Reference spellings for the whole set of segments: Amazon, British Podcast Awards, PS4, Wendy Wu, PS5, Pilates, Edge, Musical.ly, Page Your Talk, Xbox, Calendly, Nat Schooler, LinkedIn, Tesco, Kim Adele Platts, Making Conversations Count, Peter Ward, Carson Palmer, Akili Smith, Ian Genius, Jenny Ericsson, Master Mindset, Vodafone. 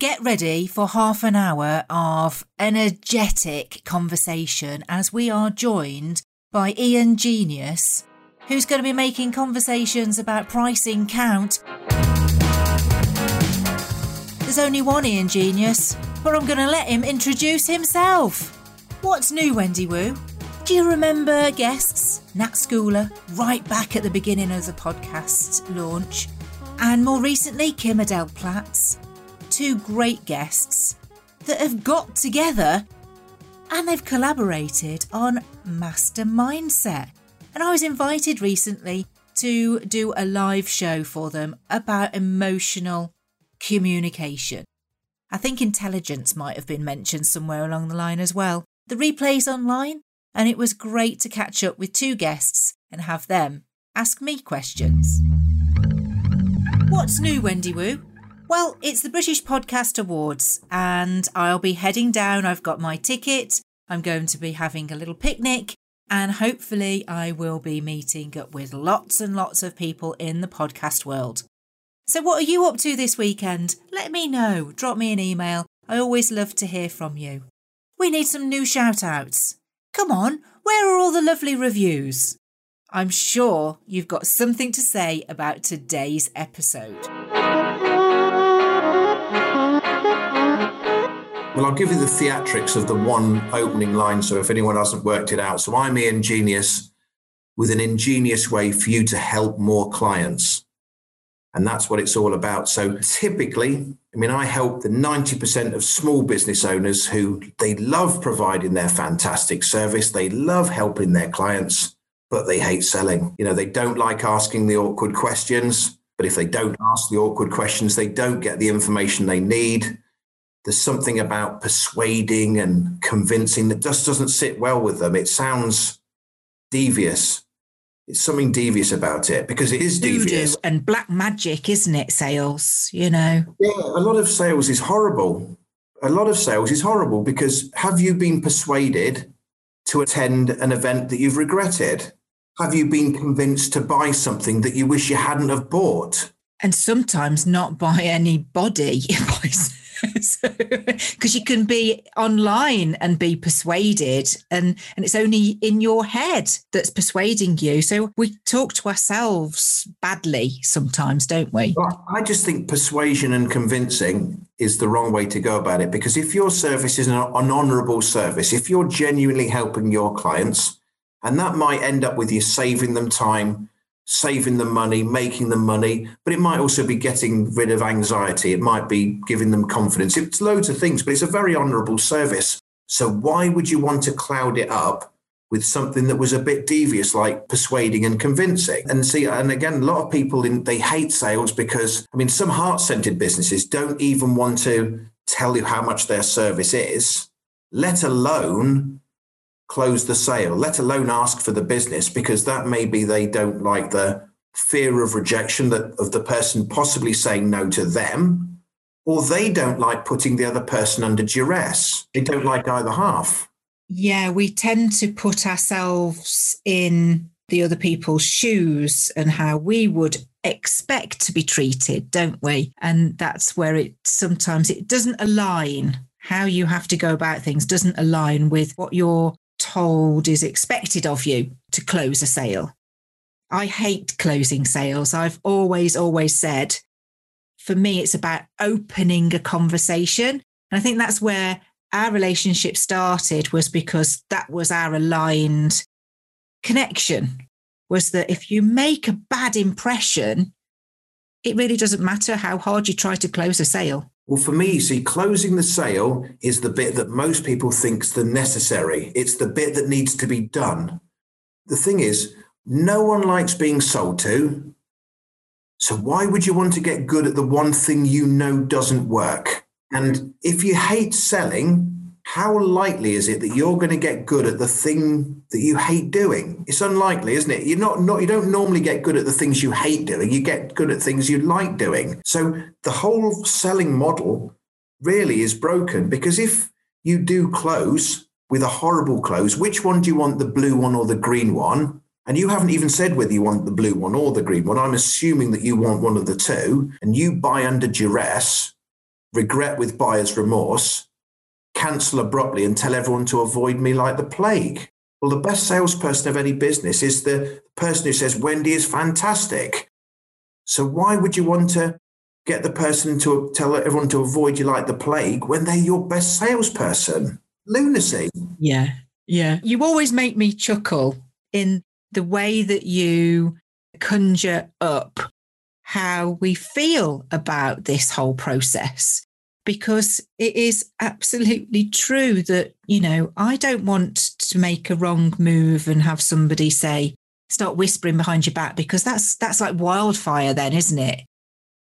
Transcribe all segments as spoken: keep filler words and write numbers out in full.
Get ready for half an hour of energetic conversation as we are joined by Ian Genius, who's going to be making conversations about pricing count. There's only one Ian Genius, but I'm going to let him introduce himself. What's new, Wendy Wu? Do you remember guests? Nat Schooler, right back at the beginning of the podcast launch. And more recently, Kim Adele Platts. Two great guests that have got together and they've collaborated on Master Mindset. And I was invited recently to do a live show for them about emotional communication. I think intelligence might have been mentioned somewhere along the line as well. The replay's online, and it was great to catch up with two guests and have them ask me questions. What's new, Wendy Wu? Well, it's the British Podcast Awards and I'll be heading down. I've got my ticket. I'm going to be having a little picnic and hopefully I will be meeting up with lots and lots of people in the podcast world. So what are you up to this weekend? Let me know. Drop me an email. I always love to hear from you. We need some new shout outs. Come on, where are all the lovely reviews? I'm sure you've got something to say about today's episode. Well, I'll give you the theatrics of the one opening line, so if anyone hasn't worked it out. So I'm Ian Genius with an ingenious way for you to help more clients. And that's what it's all about. So typically, I mean, I help the ninety percent of small business owners who they love providing their fantastic service. They love helping their clients, but they hate selling. You know, they don't like asking the awkward questions. But if they don't ask the awkward questions, they don't get the information they need. There's something about persuading and convincing that just doesn't sit well with them. It sounds devious. It's something devious about it because it is devious. Voodoo and black magic, isn't it, sales, you know? Yeah, a lot of sales is horrible. A lot of sales is horrible because have you been persuaded to attend an event that you've regretted? Have you been convinced to buy something that you wish you hadn't have bought? And sometimes not by anybody, by because you can be online and be persuaded and, and it's only in your head that's persuading you. So we talk to ourselves badly sometimes, don't we? Well, I just think persuasion and convincing is the wrong way to go about it, because if your service is an, an honourable service, if you're genuinely helping your clients, and that might end up with you saving them time, saving the money, making the money, but it might also be getting rid of anxiety. It might be giving them confidence. It's loads of things, but it's a very honourable service. So why would you want to cloud it up with something that was a bit devious, like persuading and convincing? And see, and again, a lot of people, in, they hate sales because, I mean, some heart-centered businesses don't even want to tell you how much their service is, let alone close the sale, let alone ask for the business, because that maybe they don't like the fear of rejection that of the person possibly saying no to them, or they don't like putting the other person under duress. They don't like either half. Yeah, we tend to put ourselves in the other people's shoes and how we would expect to be treated, don't we? And that's where it sometimes it doesn't align. How you have to go about things doesn't align with what you're told is expected of you to close a sale. I hate closing sales. I've always, always said, for me, it's about opening a conversation. And I think that's where our relationship started, was because that was our aligned connection, was that if you make a bad impression, it really doesn't matter how hard you try to close a sale. Well, for me, see, closing the sale is the bit that most people think is the necessary. It's the bit that needs to be done. The thing is, no one likes being sold to. So why would you want to get good at the one thing you know doesn't work? And if you hate selling, how likely is it that you're going to get good at the thing that you hate doing? It's unlikely, isn't it? You're not, not, you don't normally get good at the things you hate doing. You get good at things you like doing. So the whole selling model really is broken, because if you do close with a horrible close, which one do you want, the blue one or the green one? And you haven't even said whether you want the blue one or the green one. I'm assuming that you want one of the two, and you buy under duress. regret with buyer's remorse, cancel abruptly and tell everyone to avoid me like the plague. Well, the best salesperson of any business is the person who says, Wendy is fantastic. So why would you want to get the person to tell everyone to avoid you like the plague when they're your best salesperson? Lunacy. Yeah, yeah. You always make me chuckle in the way that you conjure up how we feel about this whole process, because it is absolutely true that, you know, I don't want to make a wrong move and have somebody say, start whispering behind your back, because that's that's like wildfire then, isn't it?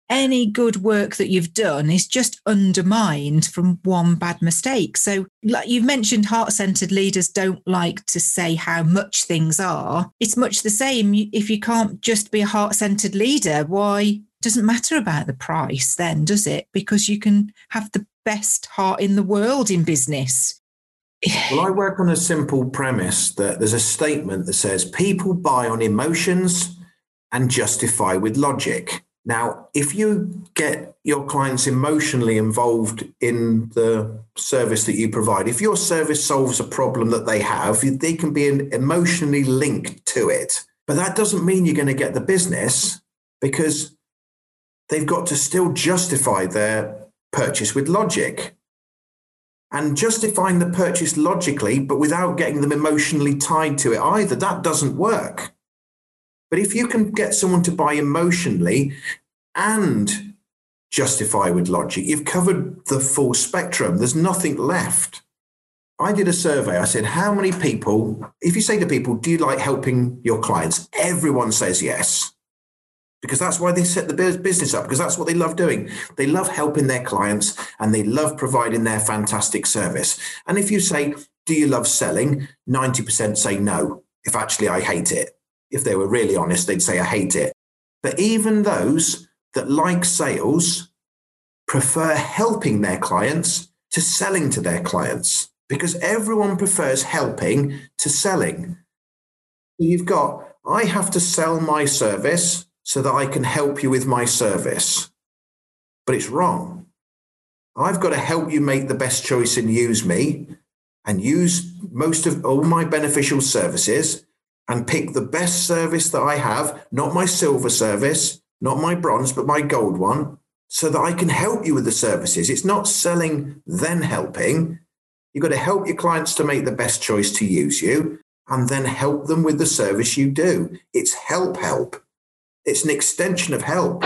Any good work that you've done is just undermined from one bad mistake. So like you've mentioned, heart-centered leaders don't like to say how much things are. It's much the same. If you can't just be a heart-centered leader, why it doesn't matter about the price then, does it? Because you can have the best heart in the world in business. Well, I work on a simple premise that there's a statement that says people buy on emotions and justify with logic. Now, if you get your clients emotionally involved in the service that you provide, if your service solves a problem that they have, they can be emotionally linked to it. But that doesn't mean you're going to get the business, because they've got to still justify their purchase with logic. And justifying the purchase logically, but without getting them emotionally tied to it either, that doesn't work. But if you can get someone to buy emotionally and justify with logic, you've covered the full spectrum. There's nothing left. I did a survey. I said, how many people, if you say to people, do you like helping your clients? Everyone says yes, because that's why they set the business up, because that's what they love doing. They love helping their clients and they love providing their fantastic service. And if you say, do you love selling? ninety percent say no, if actually I hate it. If they were really honest, they'd say, I hate it. But even those that like sales prefer helping their clients to selling to their clients, because everyone prefers helping to selling. You've got, I have to sell my service so that I can help you with my service. But it's wrong. I've got to help you make the best choice and use me and use most of all my beneficial services, and pick the best service that I have, not my silver service, not my bronze, but my gold one, so that I can help you with the services. It's not selling, then helping. You've got to help your clients to make the best choice to use you, and then help them with the service you do. It's help, help. It's an extension of help.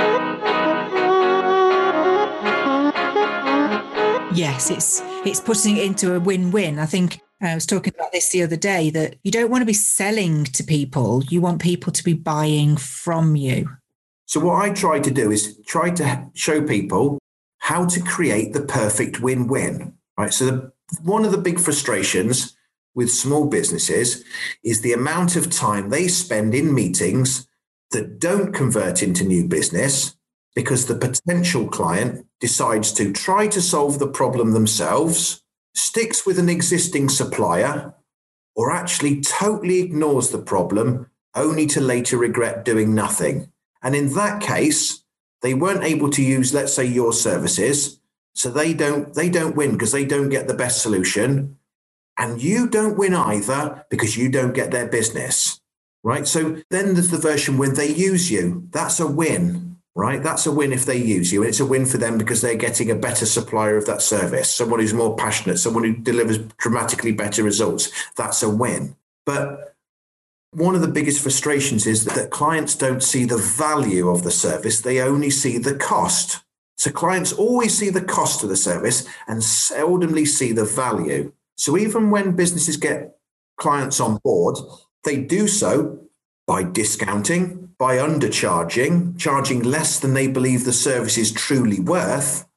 Yes, it's it's putting it into a win-win. I think I was talking about this the other day, that you don't want to be selling to people. You want people to be buying from you. So what I try to do is try to show people how to create the perfect win-win, right? So the, one of the big frustrations with small businesses is the amount of time they spend in meetings that don't convert into new business, because the potential client decides to try to solve the problem themselves, sticks with an existing supplier, or actually totally ignores the problem, only to later regret doing nothing. And in that case, they weren't able to use, let's say, your services. So they don't, they don't win because they don't get the best solution. And you don't win either because you don't get their business, right? So then there's the version when they use you. That's a win. Right? That's a win if they use you. And it's a win for them because they're getting a better supplier of that service, someone who's more passionate, someone who delivers dramatically better results. That's a win. But one of the biggest frustrations is that clients don't see the value of the service. They only see the cost. So clients always see the cost of the service and seldomly see the value. So even when businesses get clients on board, they do so by discounting, by undercharging, charging less than they believe the service is truly worth,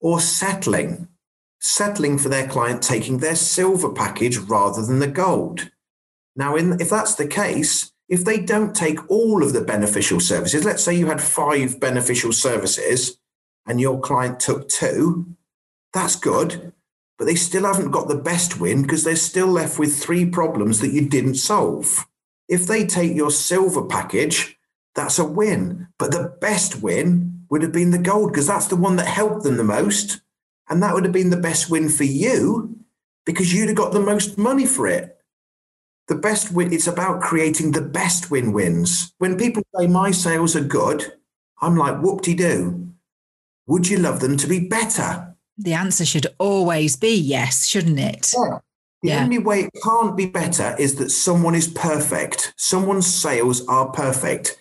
or settling, settling for their client taking their silver package rather than the gold. Now, in, if that's the case, if they don't take all of the beneficial services, let's say you had five beneficial services and your client took two, that's good, but they still haven't got the best win because they're still left with three problems that you didn't solve. If they take your silver package, that's a win. But the best win would have been the gold, because that's the one that helped them the most. And that would have been the best win for you, because you'd have got the most money for it. The best win, it's about creating the best win-wins. When people say my sales are good, I'm like, whoop-de-doo. Would you love them to be better? The answer should always be yes, shouldn't it? Yeah. The yeah. only way it can't be better is that someone is perfect. Someone's sales are perfect.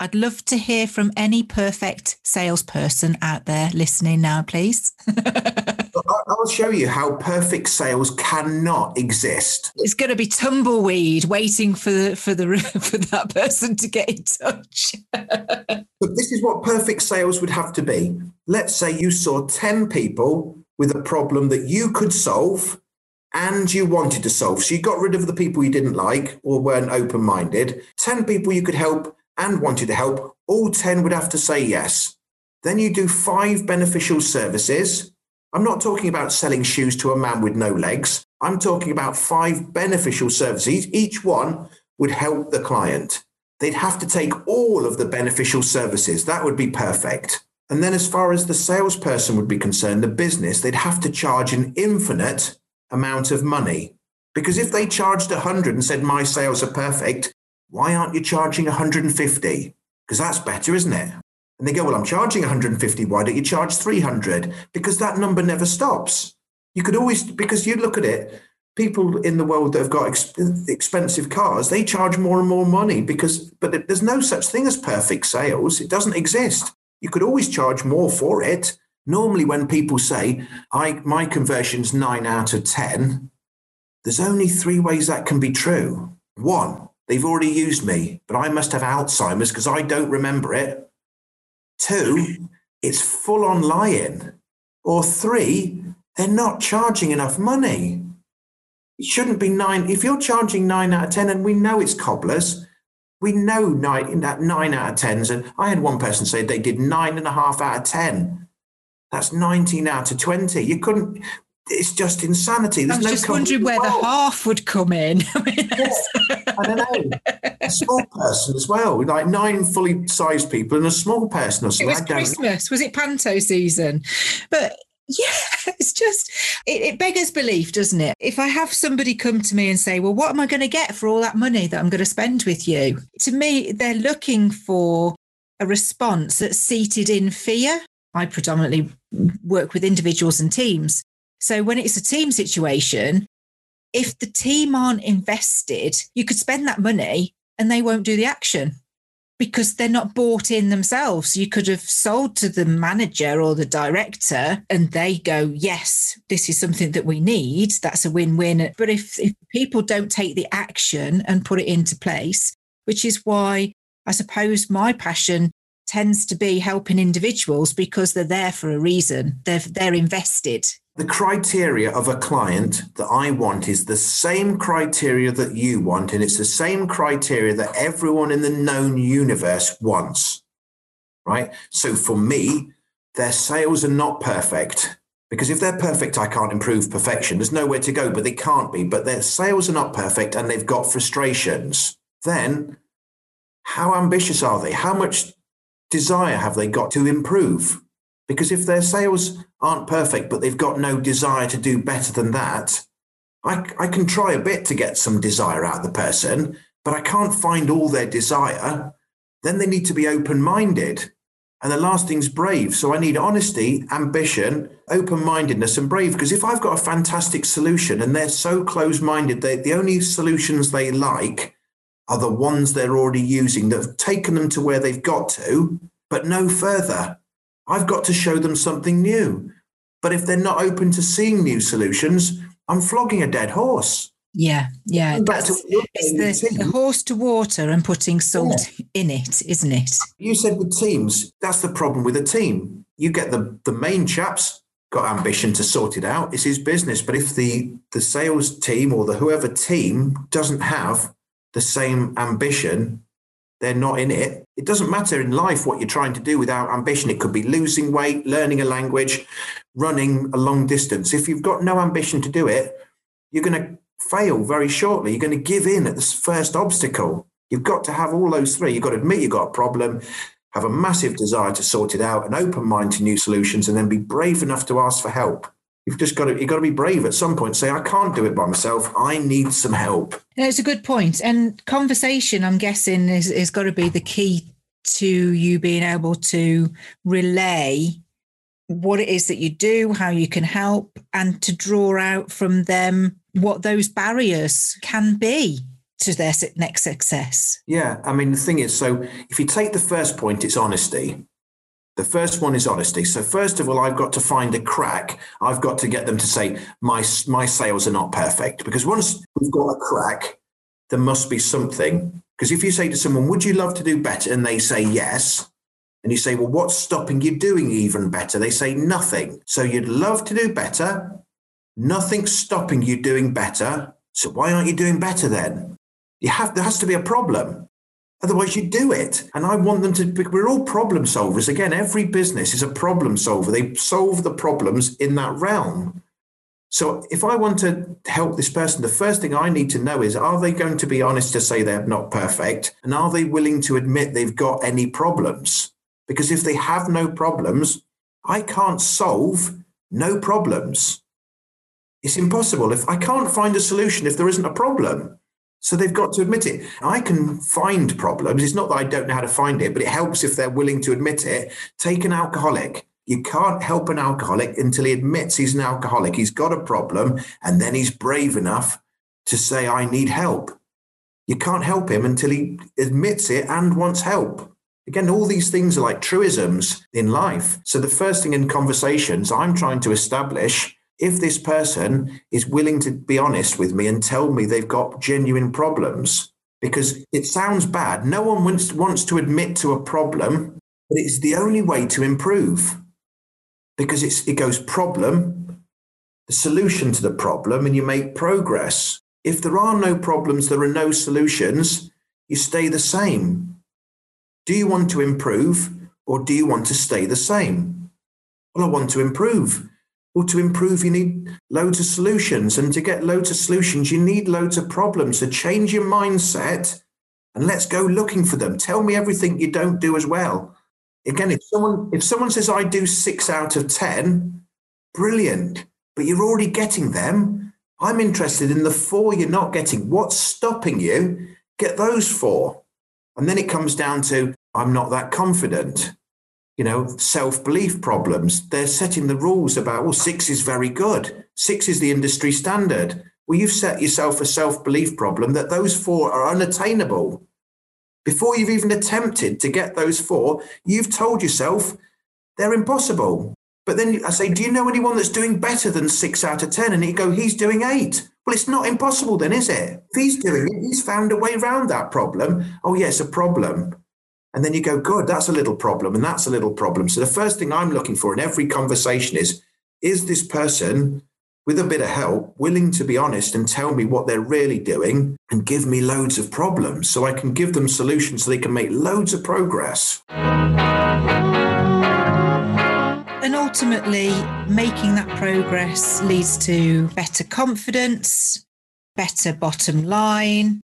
I'd love to hear from any perfect salesperson out there listening now, please. I'll show you how perfect sales cannot exist. It's going to be tumbleweed waiting for the, for the for that person to get in touch. But this is what perfect sales would have to be. Let's say you saw ten people with a problem that you could solve and you wanted to solve. So you got rid of the people you didn't like or weren't open-minded. ten people you could help and wanted to help. All ten would have to say yes. Then you do five beneficial services. I'm not talking about selling shoes to a man with no legs. I'm talking about five beneficial services. Each one would help the client. They'd have to take all of the beneficial services. That would be perfect. And then as far as the salesperson would be concerned, the business, they'd have to charge an infinite amount of money. Because if they charged one hundred and said, my sales are perfect, why aren't you charging one hundred fifty? Because that's better, isn't it? And they go, well, I'm charging one hundred fifty. Why don't you charge three hundred? Because that number never stops. You could always, because you look at it, people in the world that have got ex- expensive cars, they charge more and more money because, but there's no such thing as perfect sales. It doesn't exist. You could always charge more for it. Normally when people say, I, my conversion's nine out of ten, there's only three ways that can be true. One, they've already used me, but I must have Alzheimer's because I don't remember it. Two, it's full-on lying. Or three, they're not charging enough money. It shouldn't be nine. If you're charging nine out of ten, and we know it's cobblers, we know nine, nine out of tens. And I had one person say they did nine and a half out of ten. That's nineteen out of twenty. You couldn't. It's just insanity. There's I was no just wondering where well. the half would come in. I, mean, yes. I don't know. A small person as well, like nine fully sized people and a small person or something. It was Christmas. Know. Was it panto season? But yeah, it's just, it, it beggars belief, doesn't it? If I have somebody come to me and say, well, what am I going to get for all that money that I'm going to spend with you? To me, they're looking for a response that's seated in fear. I predominantly work with individuals and teams. So when it's a team situation, if the team aren't invested, you could spend that money and they won't do the action because they're not bought in themselves. You could have sold to the manager or the director and they go, yes, this is something that we need. That's a win-win. But if, if people don't take the action and put it into place, which is why I suppose my passion tends to be helping individuals because they're there for a reason. They're, they're invested. The criteria of a client that I want is the same criteria that you want, and it's the same criteria that everyone in the known universe wants, right? So for me, their sales are not perfect, because if they're perfect, I can't improve perfection. There's nowhere to go, but they can't be. But their sales are not perfect and they've got frustrations. Then how ambitious are they? How much desire have they got to improve? Because if their sales aren't perfect, but they've got no desire to do better than that, I, I can try a bit to get some desire out of the person, but I can't find all their desire. Then they need to be open-minded. And the last thing's brave. So I need honesty, ambition, open-mindedness and brave. Because if I've got a fantastic solution and they're so close-minded, they, the only solutions they like are the ones they're already using that have taken them to where they've got to, but no further. I've got to show them something new. But if they're not open to seeing new solutions, I'm flogging a dead horse. Yeah, yeah. That's, it's the, the horse to water and putting salt yeah. in it, isn't it? You said with teams, that's the problem with a team. You get the, the main chaps got ambition to sort it out. It's his business. But if the, the sales team or the whoever team doesn't have the same ambition, they're not in it. It doesn't matter in life what you're trying to do without ambition. It could be losing weight, learning a language, running a long distance. If you've got no ambition to do it, you're going to fail very shortly. You're going to give in at this first obstacle. You've got to have all those three. You've got to admit you've got a problem, have a massive desire to sort it out, an open mind to new solutions, and then be brave enough to ask for help. You've just got to, you've got to be brave at some point. Say, I can't do it by myself. I need some help. That's a good point. And conversation, I'm guessing, is, is got to be the key to you being able to relay what it is that you do, how you can help, and to draw out from them what those barriers can be to their next success. Yeah. I mean, the thing is, so if you take the first point, it's honesty. The first one is honesty. So first of all, I've got to find a crack. I've got to get them to say, my, my sales are not perfect. Because once we've got a crack, there must be something. Because if you say to someone, would you love to do better? And they say yes. And you say, well, what's stopping you doing even better? They say nothing. So you'd love to do better. Nothing's stopping you doing better. So why aren't you doing better then? You have, there has to be a problem. Otherwise you do it. And I want them to, we're all problem solvers. Again, every business is a problem solver. They solve the problems in that realm. So if I want to help this person, the first thing I need to know is, are they going to be honest to say they're not perfect? And are they willing to admit they've got any problems? Because if they have no problems, I can't solve no problems. It's impossible. If I can't find a solution, if there isn't a problem. So they've got to admit it. I can find problems. It's not that I don't know how to find it, but it helps if they're willing to admit it. Take an alcoholic. You can't help an alcoholic until he admits he's an alcoholic. He's got a problem, and then he's brave enough to say, I need help. You can't help him until he admits it and wants help. Again, all these things are like truisms in life. So the first thing in conversations, I'm trying to establish if this person is willing to be honest with me and tell me they've got genuine problems, because it sounds bad. No one wants, wants to admit to a problem, but it's the only way to improve, because it's, it goes problem, the solution to the problem, and you make progress. If there are no problems, there are no solutions, you stay the same. Do you want to improve, or do you want to stay the same? Well, I want to improve. Well, to improve, you need loads of solutions. And to get loads of solutions, you need loads of problems. So change your mindset and let's go looking for them. Tell me everything you don't do as well. Again, if someone, if someone says, I do six out of ten, brilliant, but you're already getting them. I'm interested in the four you're not getting. What's stopping you? Get those four. And then it comes down to, I'm not that confident. You know, self-belief problems. They're setting the rules about, well, six is very good. Six is the industry standard. Well, you've set yourself a self-belief problem that those four are unattainable. Before you've even attempted to get those four, you've told yourself they're impossible. But then I say, do you know anyone that's doing better than six out of ten? And you go, he's doing eight. Well, it's not impossible then, is it? If he's doing it, he's found a way around that problem. Oh, yeah, it's a problem. And then you go, good, that's a little problem, and that's a little problem. So the first thing I'm looking for in every conversation is, is this person, with a bit of help, willing to be honest and tell me what they're really doing and give me loads of problems so I can give them solutions so they can make loads of progress. And ultimately, making that progress leads to better confidence, better bottom line,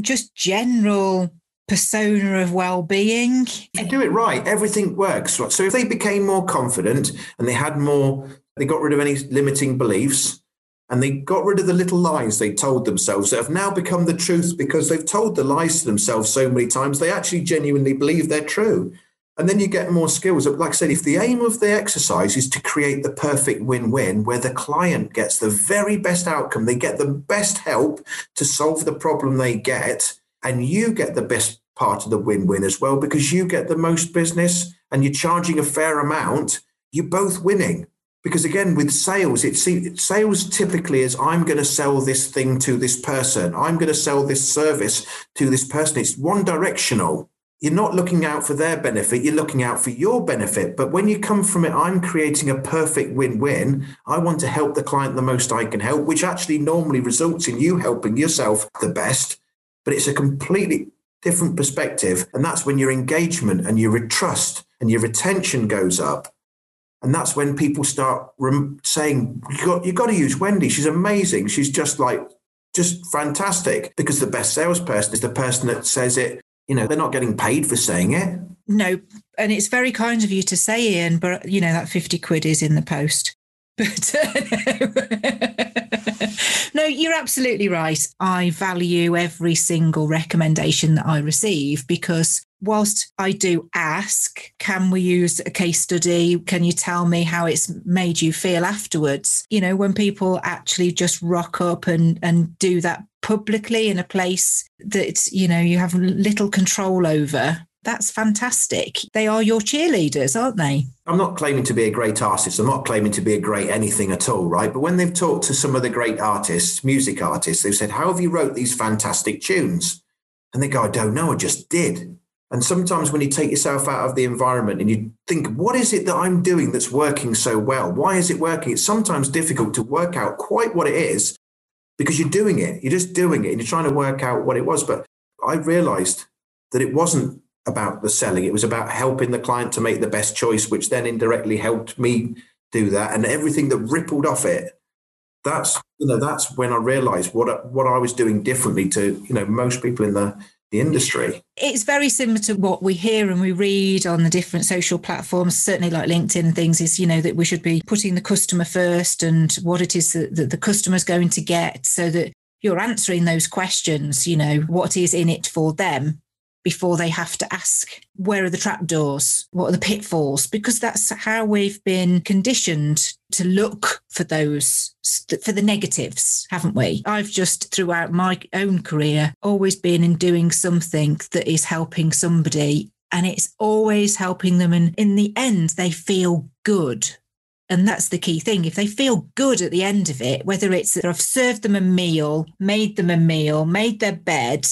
just general persona of well-being. If you do it right, everything works. So if they became more confident and they had more, they got rid of any limiting beliefs and they got rid of the little lies they told themselves that have now become the truth because they've told the lies to themselves so many times, they actually genuinely believe they're true. And then you get more skills. Like I said, if the aim of the exercise is to create the perfect win-win where the client gets the very best outcome, they get the best help to solve the problem they get, and you get the best part of the win-win as well, because you get the most business and you're charging a fair amount, you're both winning. Because again, with sales, it's, sales typically is, I'm going to sell this thing to this person. I'm going to sell this service to this person. It's one directional. You're not looking out for their benefit. You're looking out for your benefit. But when you come from it, I'm creating a perfect win-win. I want to help the client the most I can help, which actually normally results in you helping yourself the best. But it's a completely different perspective. And that's when your engagement and your trust and your retention goes up. And that's when people start rem- saying, you got, you got to use Wendy. She's amazing. She's just like, just fantastic. Because the best salesperson is the person that says it you know, they're not getting paid for saying it. No. And it's very kind of you to say, Ian, but, you know, that fifty quid is in the post. But uh, no, you're absolutely right. I value every single recommendation that I receive, because whilst I do ask, can we use a case study? Can you tell me how it's made you feel afterwards? You know, when people actually just rock up and, and do that publicly in a place that, you know, you have little control over, that's fantastic. They are your cheerleaders, aren't they? I'm not claiming to be a great artist. I'm not claiming to be a great anything at all, right? But when they've talked to some of the great artists, music artists, they've said, how have you wrote these fantastic tunes? And they go, I don't know, I just did. And sometimes when you take yourself out of the environment and you think, what is it that I'm doing that's working so well? Why is it working? It's sometimes difficult to work out quite what it is, because you're doing it. You're just doing it and you're trying to work out what it was. But I realized that it wasn't about the selling. It was about helping the client to make the best choice, which then indirectly helped me do that. And everything that rippled off it, that's, you know, that's when I realized what, what I was doing differently to, you know, most people in the the industry. It's very similar to what we hear and we read on the different social platforms, certainly like LinkedIn and things, is, you know, that we should be putting the customer first and what it is that the customer's going to get, so that you're answering those questions, you know, what is in it for them before they have to ask, where are the trapdoors? What are the pitfalls? Because that's how we've been conditioned to look for those, for the negatives, haven't we? I've just throughout my own career always been in doing something that is helping somebody, and it's always helping them. And in the end, they feel good. And that's the key thing. If they feel good at the end of it, whether it's that I've served them a meal, made them a meal, made their bed,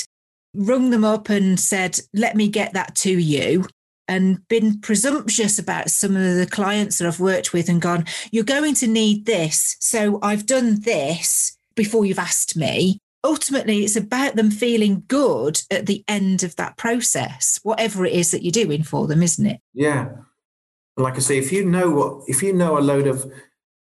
rung them up and said, let me get that to you, and been presumptuous about some of the clients that I've worked with and gone, you're going to need this, so I've done this before you've asked me. Ultimately, it's about them feeling good at the end of that process, whatever it is that you're doing for them, isn't it? Yeah. Like I say, if you know what, if you know a load of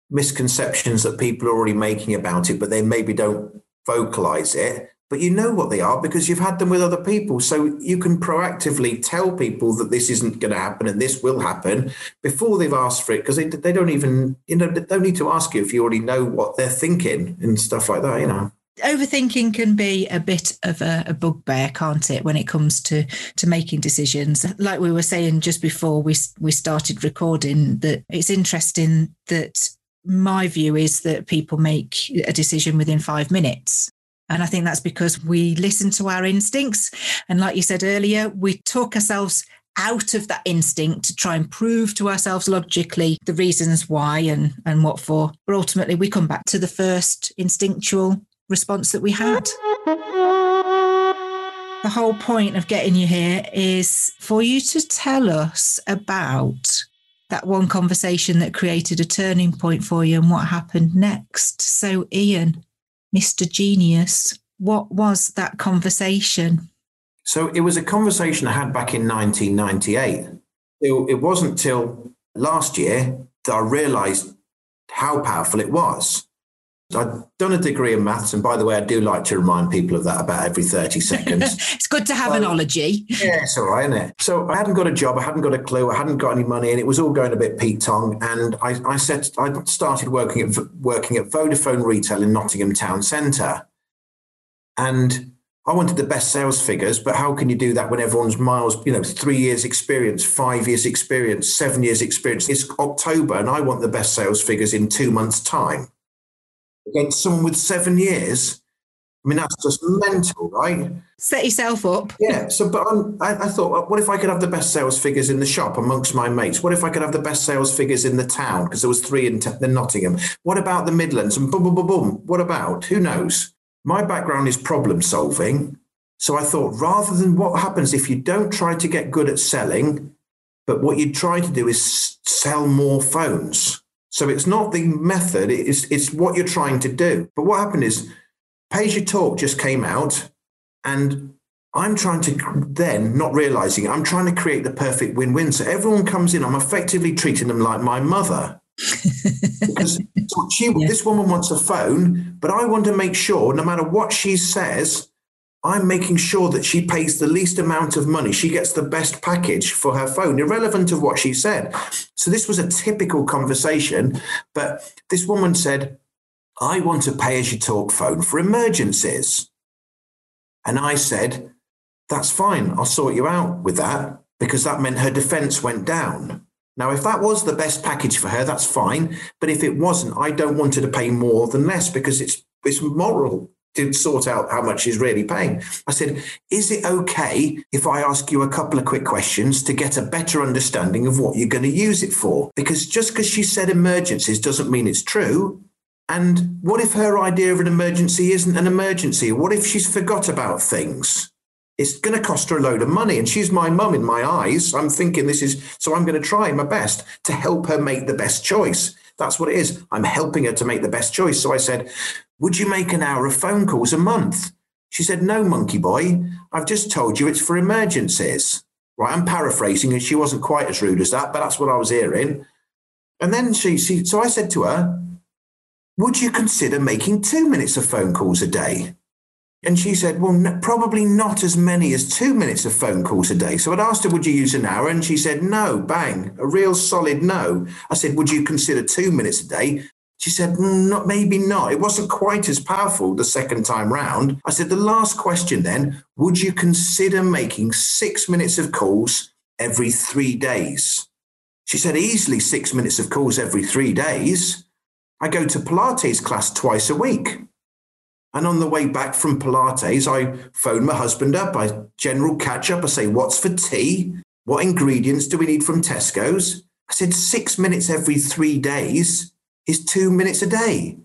misconceptions that people are already making about it, but they maybe don't vocalize it, but you know what they are because you've had them with other people. So you can proactively tell people that this isn't going to happen and this will happen before they've asked for it, because they, they don't even, you know, they don't need to ask you if you already know what they're thinking and stuff like that, you know. Overthinking can be a bit of a, a bugbear, can't it, when it comes to, to making decisions. Like we were saying just before we we started recording, that it's interesting that my view is that people make a decision within five minutes. And I think that's because we listen to our instincts. And like you said earlier, we talk ourselves out of that instinct to try and prove to ourselves logically the reasons why and, and what for. But ultimately, we come back to the first instinctual response that we had. The whole point of getting you here is for you to tell us about that one conversation that created a turning point for you and what happened next. So, Ian, Mister Genius, what was that conversation? So it was a conversation I had back in nineteen ninety-eight. It, it wasn't till last year that I realised how powerful it was. I'd done a degree in maths, and by the way, I do like to remind people of that about every thirty seconds. It's good to have um, an ology. Yeah, it's all right, isn't it? So I hadn't got a job, I hadn't got a clue, I hadn't got any money, and it was all going a bit peatong. And I, I said I started working at working at Vodafone Retail in Nottingham Town Centre, and I wanted the best sales figures. But how can you do that when everyone's miles, you know, three years experience, five years experience, seven years experience? It's October, and I want the best sales figures in two months' time. Against someone with seven years, I mean, that's just mental, right? Set yourself up. Yeah. So, but I'm, I, I thought, what if I could have the best sales figures in the shop amongst my mates? What if I could have the best sales figures in the town? Because there was three in, t- in Nottingham. What about the Midlands? And boom, boom, boom, boom. What about? Who knows? My background is problem solving. So I thought, rather than what happens if you don't try to get good at selling, but what you try to do is sell more phones. So it's not the method, it's, it's what you're trying to do. But what happened is Page Your Talk just came out, and I'm trying to then, not realizing, I'm trying to create the perfect win-win. So everyone comes in, I'm effectively treating them like my mother. Because she, yeah. This woman wants a phone, but I want to make sure no matter what she says, I'm making sure that she pays the least amount of money. She gets the best package for her phone, irrelevant of what she said. So this was a typical conversation, but this woman said, I want a pay-as-you-talk phone for emergencies. And I said, that's fine. I'll sort you out with that, because that meant her defense went down. Now, if that was the best package for her, that's fine. But if it wasn't, I don't want her to pay more than less, because it's it's moral to sort out how much she's really paying. I said, is it okay if I ask you a couple of quick questions to get a better understanding of what you're going to use it for? Because just because she said emergencies doesn't mean it's true. And what if her idea of an emergency isn't an emergency? What if she's forgot about things? It's going to cost her a load of money. And she's my mum in my eyes. I'm thinking this is, so I'm going to try my best to help her make the best choice. That's what it is. I'm helping her to make the best choice. So I said, would you make an hour of phone calls a month? She said, no, monkey boy. I've just told you it's for emergencies. Right? I'm paraphrasing, and she wasn't quite as rude as that, but that's what I was hearing. And then she, she so I said to her, would you consider making two minutes of phone calls a day? And she said, well, no, probably not as many as two minutes of phone calls a day. So I'd asked her, would you use an hour? And she said, no, bang, a real solid no. I said, would you consider two minutes a day? She said, not, maybe not. It wasn't quite as powerful the second time round. I said, the last question then, would you consider making six minutes of calls every three days? She said, easily six minutes of calls every three days. I go to Pilates class twice a week. And on the way back from Pilates, I phone my husband up. I general catch up. I say, what's for tea? What ingredients do we need from Tesco's? I said, six minutes every three days is two minutes a day.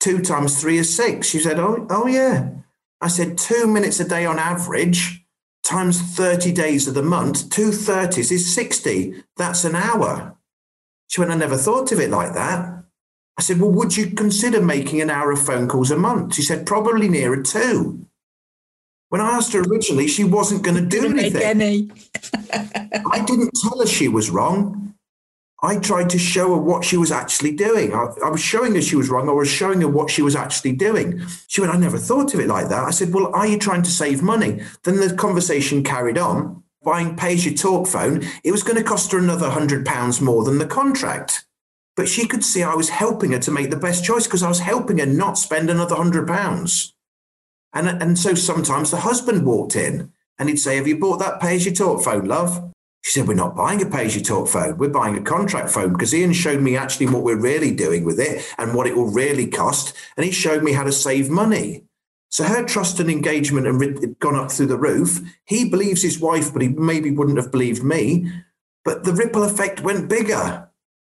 Two times three is six. She said, oh, oh yeah. I said, two minutes a day on average times thirty days of the month, two thirties is sixty. That's an hour. She went, I never thought of it like that. I said, well, would you consider making an hour of phone calls a month? She said, probably nearer two. When I asked her originally, she wasn't going to do anything. Any. I didn't tell her she was wrong. I tried to show her what she was actually doing. I, I was showing her she was wrong. I was showing her what she was actually doing. She went, I never thought of it like that. I said, well, are you trying to save money? Then the conversation carried on. Buying Page Your Talk phone, it was going to cost her another one hundred pounds more than the contract. But she could see I was helping her to make the best choice, because I was helping her not spend another hundred pounds. And, and so sometimes the husband walked in and he'd say, have you bought that pay-as-you-talk phone, love? She said, we're not buying a pay-as-you-talk phone. We're buying a contract phone, because Ian showed me actually what we're really doing with it and what it will really cost. And he showed me how to save money. So her trust and engagement had gone up through the roof. He believes his wife, but he maybe wouldn't have believed me. But the ripple effect went bigger,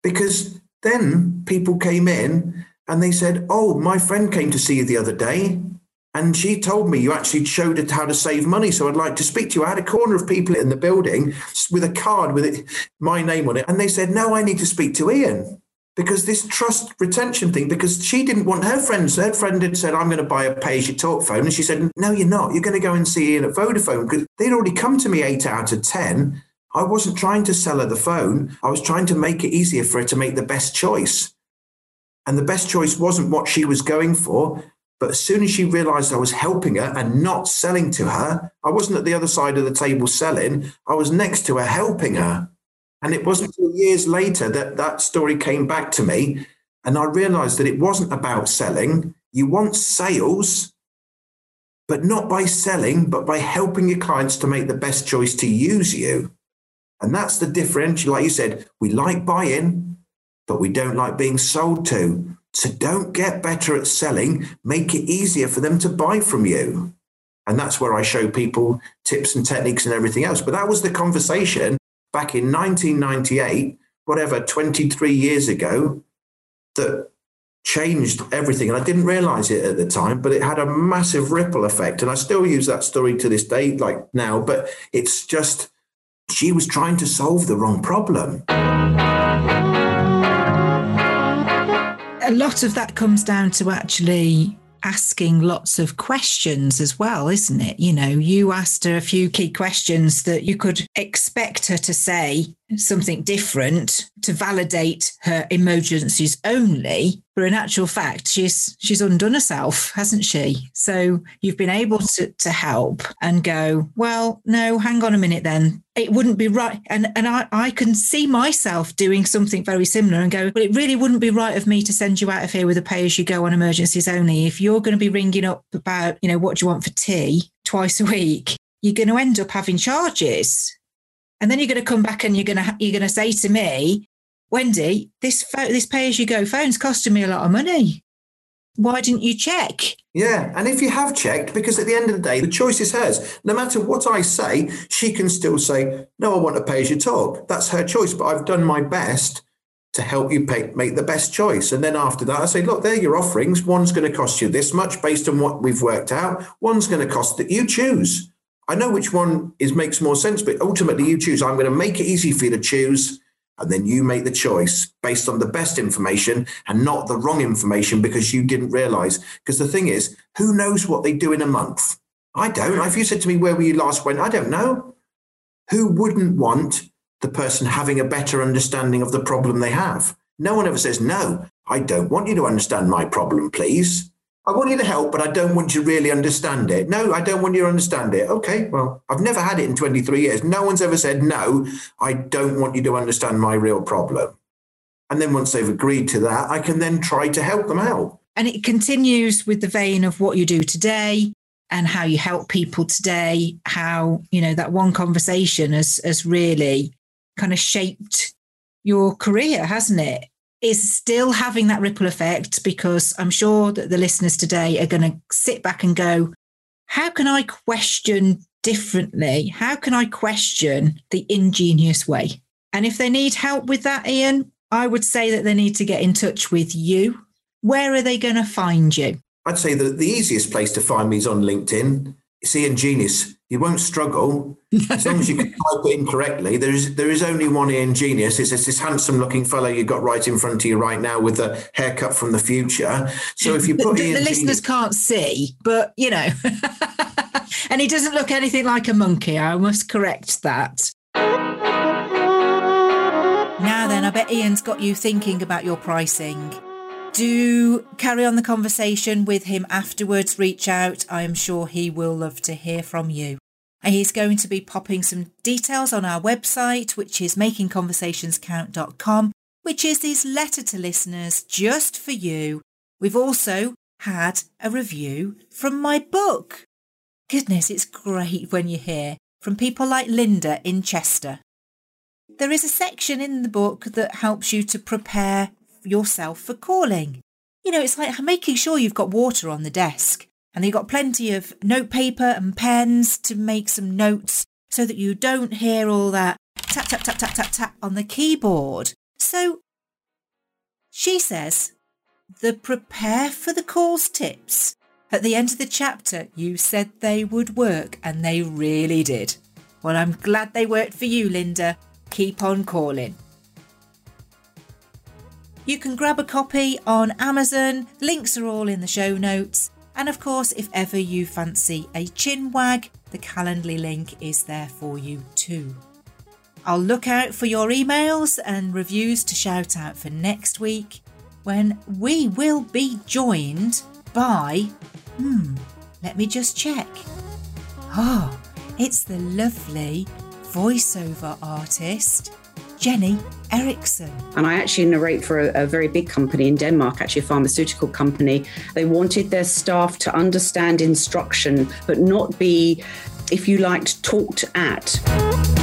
because then people came in and they said, oh, my friend came to see you the other day, and she told me you actually showed her how to save money. So I'd like to speak to you. I had a corner of people in the building with a card with it, my name on it. And they said, no, I need to speak to Ian, because this trust retention thing, because she didn't want her friends. Her friend had said, I'm going to buy a pay-as-you-talk phone. And she said, no, you're not. You're going to go and see Ian at Vodafone, because they'd already come to me eight out of ten. I wasn't trying to sell her the phone. I was trying to make it easier for her to make the best choice. And the best choice wasn't what she was going for. But as soon as she realized I was helping her and not selling to her, I wasn't at the other side of the table selling. I was next to her helping her. And it wasn't until years later that that story came back to me. And I realized that it wasn't about selling. You want sales, but not by selling, but by helping your clients to make the best choice to use you. And that's the differential. Like you said, we like buying, but we don't like being sold to. So don't get better at selling. Make it easier for them to buy from you. And that's where I show people tips and techniques and everything else. But that was the conversation back in nineteen ninety-eight, whatever, twenty-three years ago, that changed everything. And I didn't realize it at the time, but it had a massive ripple effect. And I still use that story to this day, like now, but it's just... she was trying to solve the wrong problem. A lot of that comes down to actually asking lots of questions as well, isn't it? You know, you asked her a few key questions that you could expect her to say something different to validate her emergencies only, but in actual fact, she's she's undone herself, hasn't she? So you've been able to to help and go, well, no, hang on a minute then. It wouldn't be right. And and I, I can see myself doing something very similar and go, well, it really wouldn't be right of me to send you out of here with a pay-as-you-go on emergencies only. If you're going to be ringing up about, you know, what do you want for tea twice a week, you're going to end up having charges. And then you're going to come back and you're going to you're going to say to me, Wendy, this phone, this pay-as-you-go phone's costing me a lot of money. Why didn't you check? Yeah. And if you have checked, because at the end of the day, the choice is hers. No matter what I say, she can still say, no, I want to pay-as-you-talk. That's her choice. But I've done my best to help you pay, make the best choice. And then after that, I say, look, there are your offerings. One's going to cost you this much based on what we've worked out. One's going to cost that you choose. I know which one is makes more sense, but ultimately you choose. I'm going to make it easy for you to choose, and then you make the choice based on the best information and not the wrong information because you didn't realize. Because the thing is, who knows what they do in a month? I don't. If you said to me, where were you last when? I don't know. Who wouldn't want the person having a better understanding of the problem they have? No one ever says, no, I don't want you to understand my problem, please. I want you to help, but I don't want you to really understand it. No, I don't want you to understand it. Okay, well, I've never had it in twenty-three years. No one's ever said, no, I don't want you to understand my real problem. And then once they've agreed to that, I can then try to help them out. And it continues with the vein of what you do today and how you help people today, how, you know, that one conversation has, has really kind of shaped your career, hasn't it? Is still having that ripple effect, because I'm sure that the listeners today are going to sit back and go, how can I question differently? How can I question the ingenious way? And if they need help with that, Ian, I would say that they need to get in touch with you. Where are they going to find you? I'd say that the easiest place to find me is on LinkedIn. It's Ian Genius. You won't struggle as long as you can type it in correctly. There is there is only one Ian Genius. It's, it's this handsome-looking fellow you've got right in front of you right now with the haircut from the future. So if you put the, Ian the Genius, listeners can't see, but you know, and he doesn't look anything like a monkey. I must correct that. Now then, I bet Ian's got you thinking about your pricing. Do carry on the conversation with him afterwards. Reach out. I am sure he will love to hear from you. And he's going to be popping some details on our website, which is making conversations count dot com, which is his letter to listeners just for you. We've also had a review from my book. Goodness, it's great when you hear from people like Linda in Chester. There is a section in the book that helps you to prepare yourself for calling. You know, it's like making sure you've got water on the desk and you've got plenty of note paper and pens to make some notes so that you don't hear all that tap, tap, tap, tap, tap, tap on the keyboard. So she says, the prepare for the calls tips. At the end of the chapter, you said they would work, and they really did. Well, I'm glad they worked for you, Linda. Keep on calling. You can grab a copy on Amazon. Links are all in the show notes. And of course, if ever you fancy a chin wag, the Calendly link is there for you too. I'll look out for your emails and reviews to shout out for next week, when we will be joined by, hmm, let me just check. Oh, it's the lovely voiceover artist, Jenny Ericsson. And I actually narrate for a, a very big company in Denmark, actually a pharmaceutical company. They wanted their staff to understand instruction, but not be, if you liked, talked at.